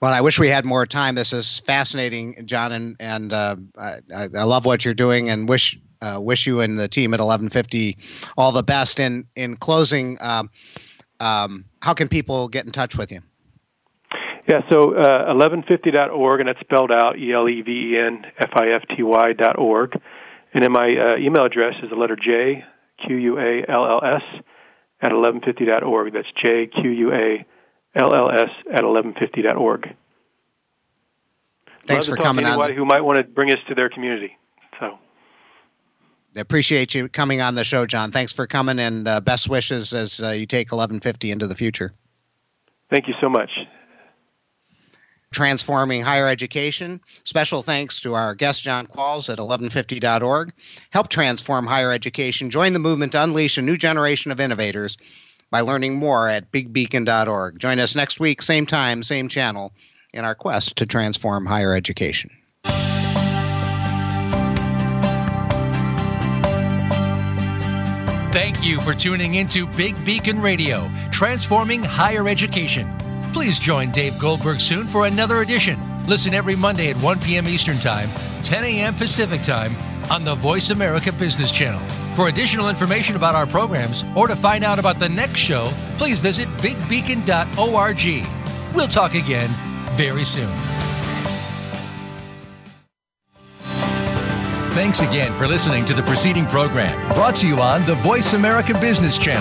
Well, I wish we had more time. This is fascinating, John, and and uh, I, I love what you're doing, and wish uh, wish you and the team at eleven fifty all the best. In in closing, um, um, how can people get in touch with you? Yeah, so uh, eleven fifty dot org, and it's spelled out E L E V E N F I F T Y dot org. And then my uh, email address is the letter J, Q U A L L S, at eleven fifty dot org. That's J, Q U A L L S, at eleven fifty dot org. Thanks for coming on. Love to talk to anybody who might want to bring us to their community. So, I appreciate you coming on the show, John. Thanks for coming, and uh, best wishes as uh, you take eleven fifty into the future. Thank you so much. Transforming higher education. Special thanks to our guest, John Qualls at eleven fifty dot org. Help transform higher education. Join the movement to unleash a new generation of innovators by learning more at big beacon dot org. Join us next week, same time, same channel, in our quest to transform higher education. Thank you for tuning into Big Beacon Radio, transforming higher education. Please join Dave Goldberg soon for another edition. Listen every Monday at one p.m. Eastern Time, ten a.m. Pacific Time, on the Voice America Business Channel. For additional information about our programs or to find out about the next show, please visit big beacon dot org. We'll talk again very soon. Thanks again for listening to the preceding program, brought to you on the Voice America Business Channel.